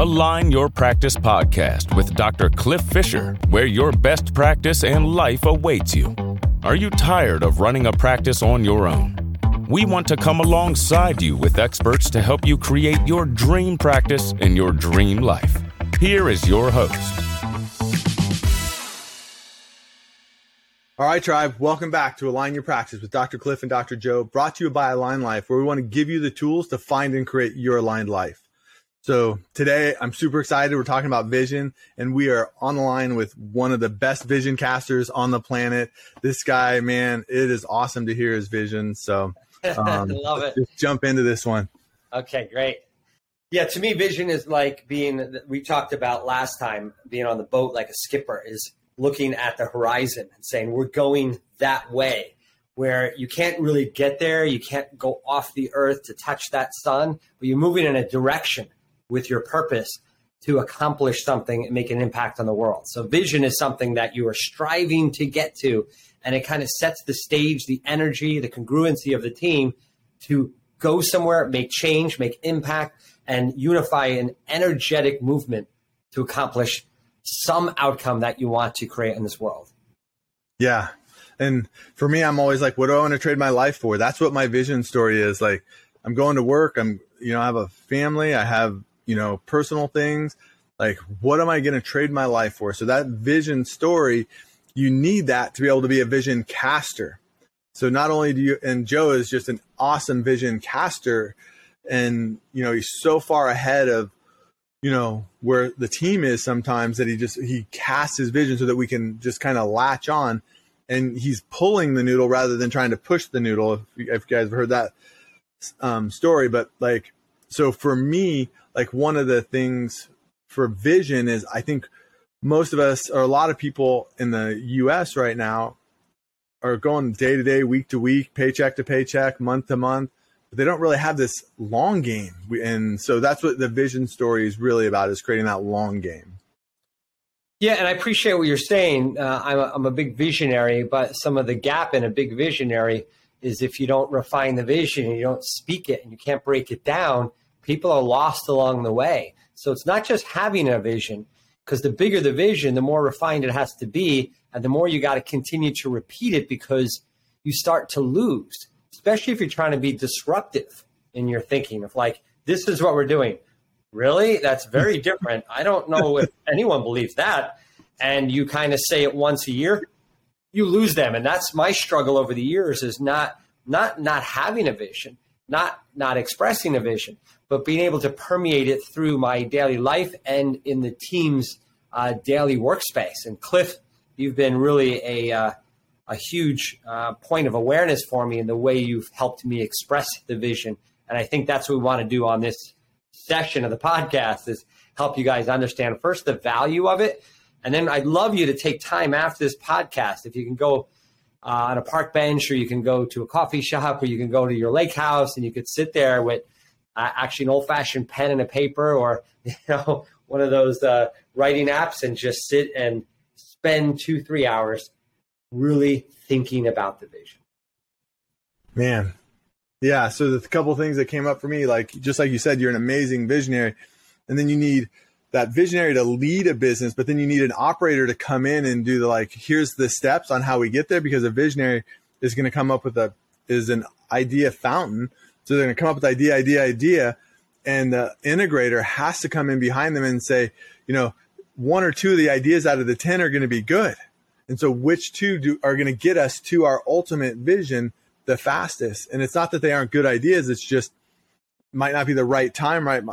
Align Your Practice podcast with Dr. Cliff Fisher, where your best practice and life awaits you. Are you tired of running a practice on your own? We want to come alongside you with experts to help you create your dream practice and your dream life. Here is your host. All right, tribe, welcome back to Align Your Practice with Dr. Cliff and Dr. Joe, brought to you by Align Life, where we want to give you the tools to find and create your aligned life. So today, I'm super excited. We're talking about vision, and we are on the line with one of the best vision casters on the planet. This guy, man, it is awesome to hear his vision. So love it. Just jump into this one. Okay, great. Yeah, to me, vision is like being, we talked about last time, being on the boat like a skipper is looking at the horizon and saying, we're going that way, where you can't really get there. You can't go off the earth to touch that sun, but you're moving in a direction with your purpose to accomplish something and make an impact on the world. So vision is something that you are striving to get to, and it kind of sets the stage, the energy, the congruency of the team to go somewhere, make change, make impact, and unify an energetic movement to accomplish some outcome that you want to create in this world. Yeah. And for me, I'm always like, what do I want to trade my life for? That's what my vision story is. Like, I'm going to work. I have a family. I have, personal things. Like, what am I going to trade my life for? So that vision story, you need that to be able to be a vision caster. So not only do you, and Joe is just an awesome vision caster, and, he's so far ahead of, where the team is sometimes, that he casts his vision so that we can just kind of latch on, and he's pulling the noodle rather than trying to push the noodle. If you guys have heard that story, but so for me, one of the things for vision is, I think most of us, or a lot of people in the US right now, are going day to day, week to week, paycheck to paycheck, month to month, but they don't really have this long game. And so that's what the vision story is really about, is creating that long game. Yeah, and I appreciate what you're saying. I'm a big visionary, but some of the gap in a big visionary is if you don't refine the vision and you don't speak it and you can't break it down, people are lost along the way. So it's not just having a vision, because the bigger the vision, the more refined it has to be, and the more you got to continue to repeat it, because you start to lose, especially if you're trying to be disruptive in your thinking of this is what we're doing. Really? That's very different. I don't know if anyone believes that. And you kind of say it once a year, you lose them. And that's my struggle over the years, is not having a vision, not expressing a vision, but being able to permeate it through my daily life and in the team's daily workspace. And Cliff, you've been really a huge point of awareness for me in the way you've helped me express the vision. And I think that's what we want to do on this section of the podcast, is help you guys understand first the value of it. And then I'd love you to take time after this podcast, if you can go on a park bench, or you can go to a coffee shop, or you can go to your lake house, and you could sit there with actually an old-fashioned pen and a paper, or one of those writing apps, and just sit and spend 2-3 hours really thinking about the vision. Man. Yeah. So the couple things that came up for me, just like you said, you're an amazing visionary, and then you need that visionary to lead a business, but then you need an operator to come in and do the, here's the steps on how we get there, because a visionary is going to come up with an idea fountain. So they're going to come up with idea. And the integrator has to come in behind them and say, one or two of the ideas out of the 10 are going to be good. And so which two are going to get us to our ultimate vision the fastest? And it's not that they aren't good ideas. It's just might not be the right time, right?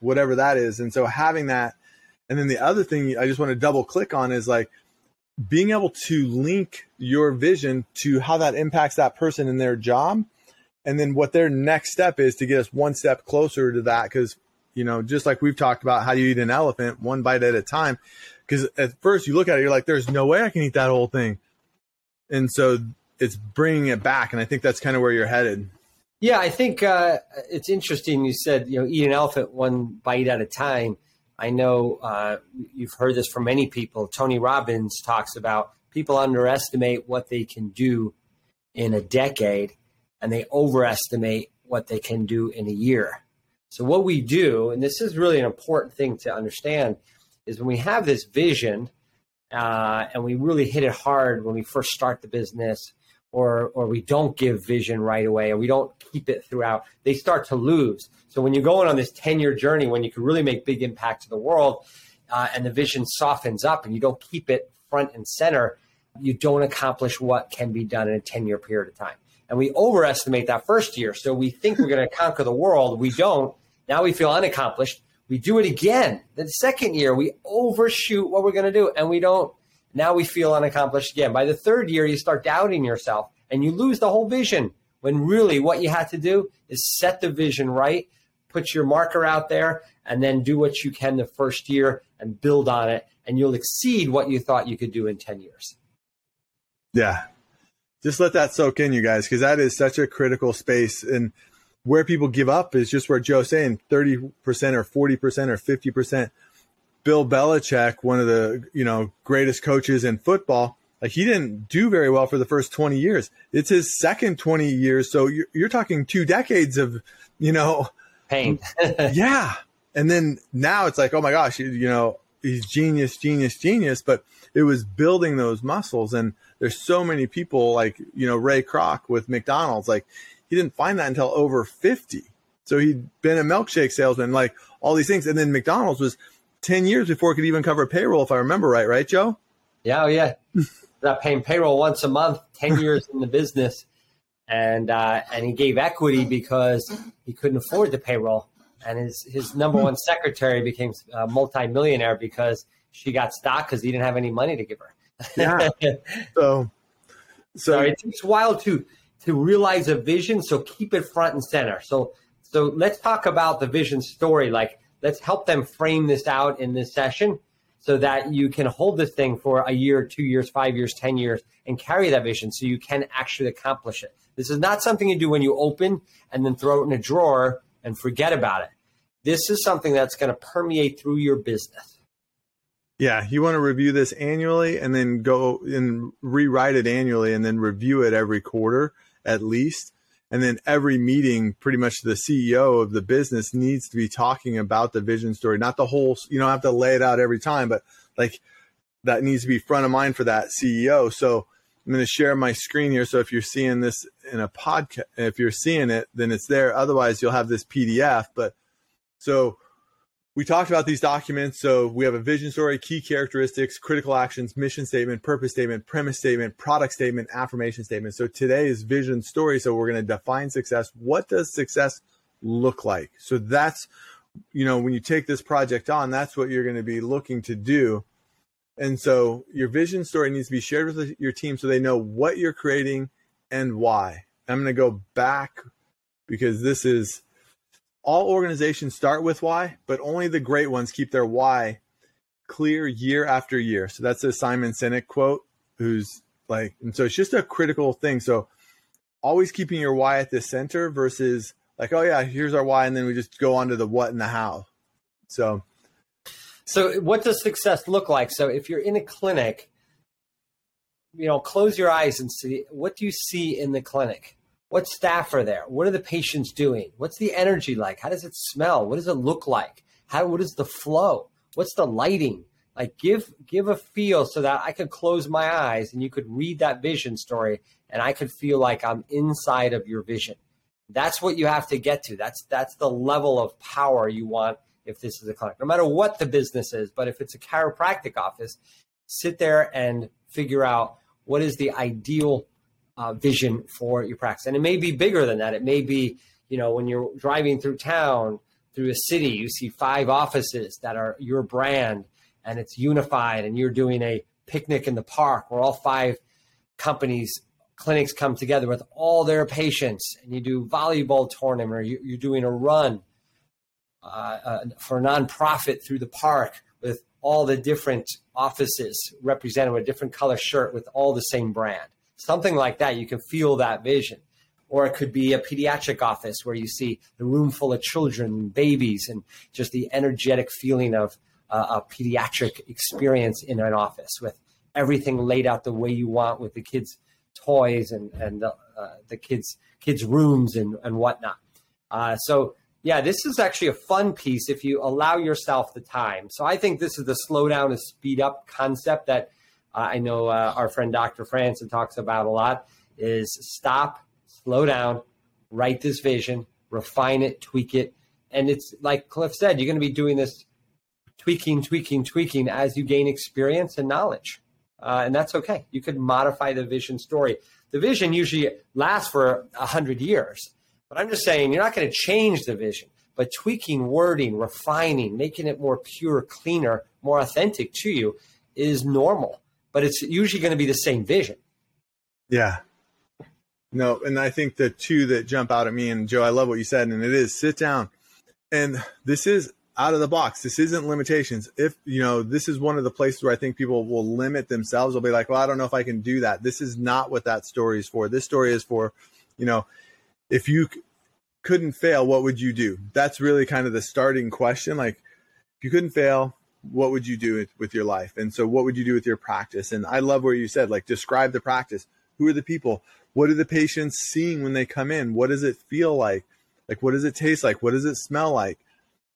Whatever that is. And so having that. And then the other thing I just want to double click on is being able to link your vision to how that impacts that person in their job. And then what their next step is to get us one step closer to that. Because, just like we've talked about how you eat an elephant one bite at a time. Because at first you look at it, you're like, there's no way I can eat that whole thing. And so it's bringing it back. And I think that's kind of where you're headed. Yeah, I think it's interesting. You said, eat an elephant one bite at a time. I know you've heard this from many people. Tony Robbins talks about people underestimate what they can do in a decade, and they overestimate what they can do in a year. So what we do, and this is really an important thing to understand, is when we have this vision and we really hit it hard when we first start the business, or we don't give vision right away, or we don't keep it throughout, they start to lose. So when you're going on this 10-year journey, when you can really make big impact to the world and the vision softens up and you don't keep it front and center, you don't accomplish what can be done in a 10-year period of time. And we overestimate that first year. So we think we're going to conquer the world. We don't. Now we feel unaccomplished. We do it again. The second year, we overshoot what we're going to do, and we don't. Now we feel unaccomplished again. By the third year, you start doubting yourself, and you lose the whole vision, when really what you have to do is set the vision right, put your marker out there, and then do what you can the first year and build on it, and you'll exceed what you thought you could do in 10 years. Yeah. Just let that soak in, you guys, because that is such a critical space. And where people give up is just where Joe's saying 30% or 40% or 50%. Bill Belichick, one of the greatest coaches in football, like he didn't do very well for the first 20 years. It's his second 20 years. So you're talking 2 decades of, pain. Yeah. And then now it's like, oh my gosh, he's genius. But it was building those muscles. And there's so many people like, Ray Kroc with McDonald's, like he didn't find that until over 50. So he'd been a milkshake salesman, like all these things. And then McDonald's was 10 years before it could even cover payroll, if I remember right. Right, Joe? Yeah. Oh, yeah. Not paying payroll once a month, 10 years in the business. And he gave equity because he couldn't afford the payroll. And his number one secretary became a multimillionaire because she got stock because he didn't have any money to give her. Yeah. So it's wild to realize a vision. So keep it front and center. So let's talk about the vision story. Like, let's help them frame this out in this session so that you can hold this thing for a year, 2 years, 5 years, 10 years, and carry that vision so you can actually accomplish it. This is not something you do when you open and then throw it in a drawer and forget about it. This is something that's going to permeate through your business. Yeah, you want to review this annually and then go and rewrite it annually and then review it every quarter at least. And then every meeting, pretty much the CEO of the business needs to be talking about the vision story, not the whole, you don't have to lay it out every time, but like that needs to be front of mind for that CEO. So I'm going to share my screen here. So if you're seeing this in a podcast, if you're seeing it, then it's there. Otherwise you'll have this PDF. But so we talked about these documents. So we have a vision story, key characteristics, critical actions, mission statement, purpose statement, premise statement, product statement, affirmation statement. So today is vision story. So we're going to define success. What does success look like? So that's, when you take this project on, that's what you're going to be looking to do. And so your vision story needs to be shared with your team so they know what you're creating and why. I'm going to go back because this is all organizations start with why, but only the great ones keep their why clear year after year. So that's a Simon Sinek quote who's like, and so it's just a critical thing. So always keeping your why at the center versus like, oh yeah, here's our why. And then we just go on to the what and the how. So what does success look like? So if you're in a clinic, close your eyes and see, what do you see in the clinic? What staff are there? What are the patients doing? What's the energy like? How does it smell? What does it look like? What is the flow? What's the lighting? Like give a feel so that I could close my eyes and you could read that vision story and I could feel like I'm inside of your vision. That's what you have to get to. That's the level of power you want. If this is a clinic, no matter what the business is, but if it's a chiropractic office, sit there and figure out what is the ideal vision for your practice. And it may be bigger than that. It may be, when you're driving through town, through a city, you see 5 offices that are your brand and it's unified and you're doing a picnic in the park where all 5 clinics come together with all their patients and you do volleyball tournament or you're doing a run. For a nonprofit through the park with all the different offices represented with a different color shirt with all the same brand, something like that. You can feel that vision. Or it could be a pediatric office where you see the room full of children and babies and just the energetic feeling of a pediatric experience in an office with everything laid out the way you want with the kids' toys and the kids' rooms and whatnot. So Yeah, this is actually a fun piece if you allow yourself the time. So I think this is the slow down and speed up concept that I know our friend Dr. Franson talks about a lot, is stop, slow down, write this vision, refine it, tweak it. And it's like Cliff said, you're going to be doing this tweaking as you gain experience and knowledge. And that's okay. You could modify the vision story. The vision usually lasts for 100 years. But I'm just saying, you're not going to change the vision, but tweaking wording, refining, making it more pure, cleaner, more authentic to you is normal. But it's usually going to be the same vision. Yeah. No, and I think the two that jump out at me, and Joe, I love what you said, and it is sit down. And this is out of the box. This isn't limitations. If, you know, this is one of the places where I think people will limit themselves. They'll be like, well, I don't know if I can do that. This is not what that story is for. This story is for, you know, if you couldn't fail, what would you do? That's really kind of the starting question. Like, if you couldn't fail, what would you do with your life? And so what would you do with your practice? And I love where you said, like, describe the practice. Who are the people? What are the patients seeing when they come in? What does it feel like? Like, what does it taste like? What does it smell like?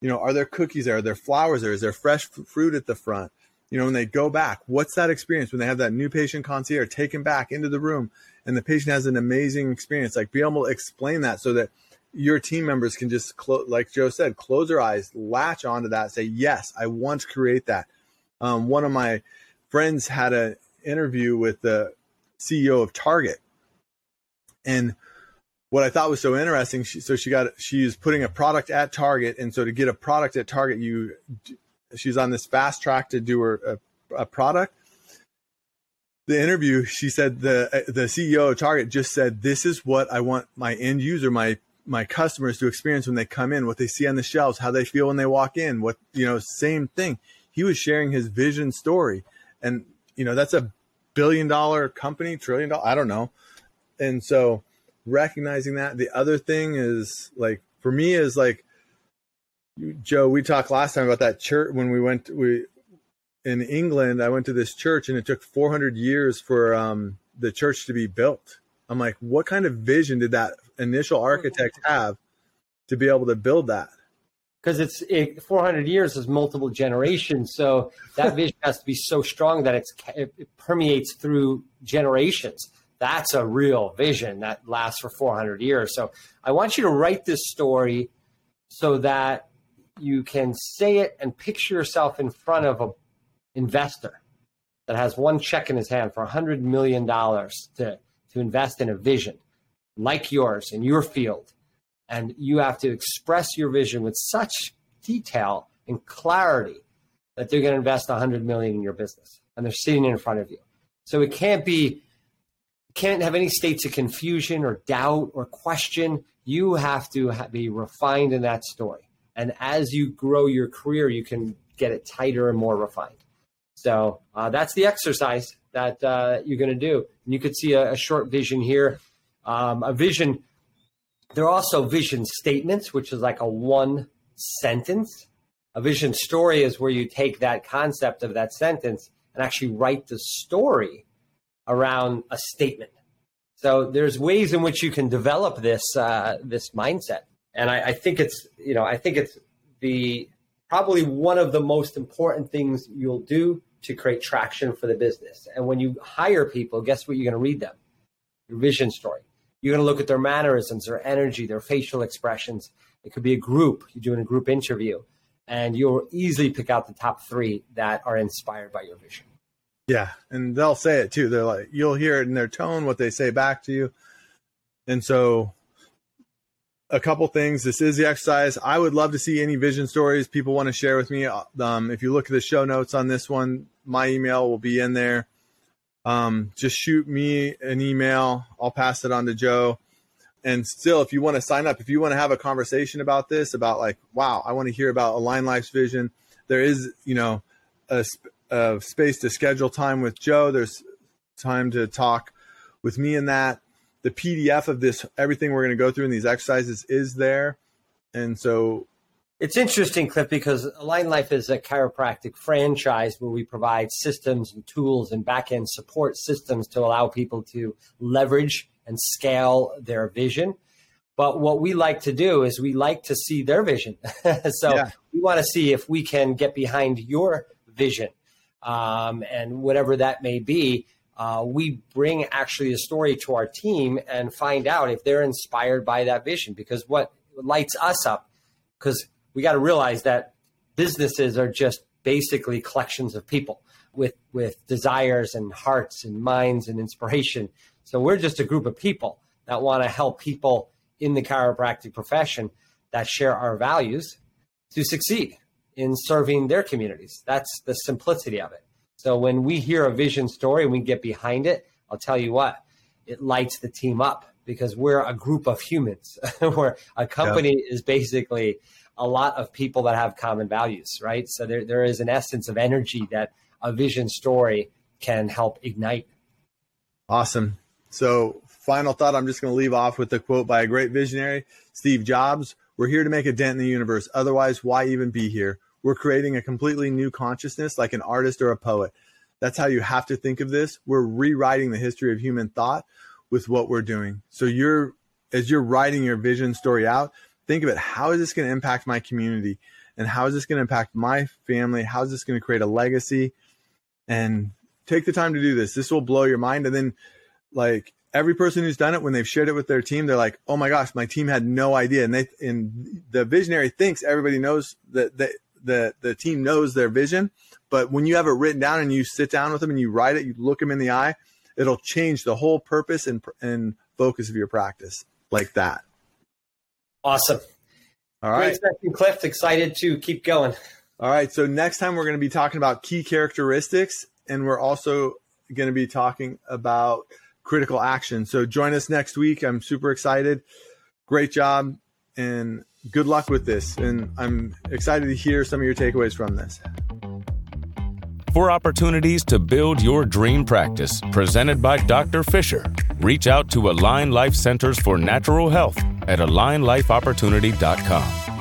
You know, are there cookies there? Are there flowers there? Is there fresh fruit at the front? You know, when they go back, what's that experience when they have that new patient concierge taken back into the room and the patient has an amazing experience? Like, be able to explain that so that your team members can just, like Joe said, close their eyes, latch onto that, say, yes, I want to create that. One of my friends had an interview with the CEO of Target. And what I thought was so interesting, she is putting a product at Target. And so to get a product at Target, she's on this fast track to do her a product. The interview, she said the CEO of Target just said, this is what I want my end user, my customers to experience when they come in, what they see on the shelves, how they feel when they walk in, what, you know, same thing. He was sharing his vision story. And, you know, that's a $1 billion company, $1 trillion, I don't know. And so recognizing that. The other thing is, like, for me is like, Joe, we talked last time about that church when we went in England. I went to this church and it took 400 years for the church to be built. I'm like, what kind of vision did that initial architect have to be able to build that? Because 400 years is multiple generations. So that vision has to be so strong that it permeates through generations. That's a real vision that lasts for 400 years. So I want you to write this story so that you can say it and picture yourself in front of an investor that has one check in his hand for $100 million to invest in a vision like yours in your field. And you have to express your vision with such detail and clarity that they're going to invest $100 million in your business. And they're sitting in front of you. So it can't have any states of confusion or doubt or question. You have to be refined in that story. And as you grow your career, you can get it tighter and more refined. So that's the exercise that you're going to do. And you could see a short vision here. A vision, there are also vision statements, which is like a one sentence. A vision story is where you take that concept of that sentence and actually write the story around a statement. So there's ways in which you can develop this mindset. And I think it's, you know, I think it's the probably one of the most important things you'll do to create traction for the business. And when you hire people, guess what? You're going to read them, your vision story. You're going to look at their mannerisms, their energy, their facial expressions. It could be a group. You're doing a group interview, and you'll easily pick out the top three that are inspired by your vision. Yeah. And they'll say it too. They're like, you'll hear it in their tone, what they say back to you. And so a couple things. This is the exercise. I would love to see any vision stories people want to share with me. If you look at the show notes on this one, my email will be in there. Just shoot me an email. I'll pass it on to Joe. And still, if you want to sign up, if you want to have a conversation about this, about like, wow, I want to hear about Align Life's vision. There is, you know, a space to schedule time with Joe. There's time to talk with me in that. The PDF of this, everything we're going to go through in these exercises is there. And so it's interesting, Cliff, because Align Life is a chiropractic franchise where we provide systems and tools and back-end support systems to allow people to leverage and scale their vision. But what we like to do is we like to see their vision. So we want to see if we can get behind your vision. And whatever that may be, we bring actually a story to our team and find out if they're inspired by that vision. Because what lights us up, because we got to realize that businesses are just basically collections of people with desires and hearts and minds and inspiration. So we're just a group of people that want to help people in the chiropractic profession that share our values to succeed in serving their communities. That's the simplicity of it. So when we hear a vision story and we get behind it, I'll tell you what, it lights the team up because we're a group of humans. Where a company is basically a lot of people that have common values, right? So there is an essence of energy that a vision story can help ignite. Awesome. So final thought, I'm just going to leave off with a quote by a great visionary, Steve Jobs. We're here to make a dent in the universe. Otherwise, why even be here? We're creating a completely new consciousness like an artist or a poet. That's how you have to think of this. We're rewriting the history of human thought with what we're doing. So as you're writing your vision story out, think of it. How is this going to impact my community? And how is this going to impact my family? How is this going to create a legacy? And take the time to do this. This will blow your mind. And then like every person who's done it, when they've shared it with their team, they're like, oh my gosh, my team had no idea. And the visionary thinks everybody knows that the team knows their vision. But when you have it written down and you sit down with them and you write it, you look them in the eye, it'll change the whole purpose and focus of your practice like that. Awesome. All right. Great session, Cliff. Excited to keep going. All right. So next time we're going to be talking about key characteristics, and we're also going to be talking about critical action. So join us next week. I'm super excited. Great job and good luck with this. And I'm excited to hear some of your takeaways from this. For opportunities to build your dream practice, presented by Dr. Fisher, reach out to Align Life Centers for Natural Health at AlignLifeOpportunity.com.